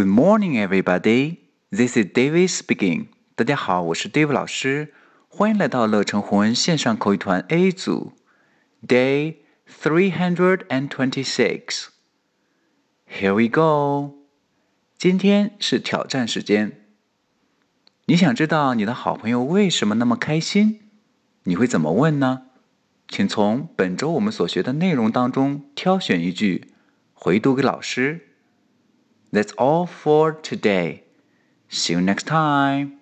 Good morning, everybody. This is David speaking. 大家好，我是 David 老师，欢迎来到乐成红恩线上口语团 A 组 Day326. Here we go. 今天是挑战时间。你想知道你的好朋友为什么那么开心？你会怎么问呢？请从本周我们所学的内容当中挑选一句，回读给老师。That's all for today. See you next time.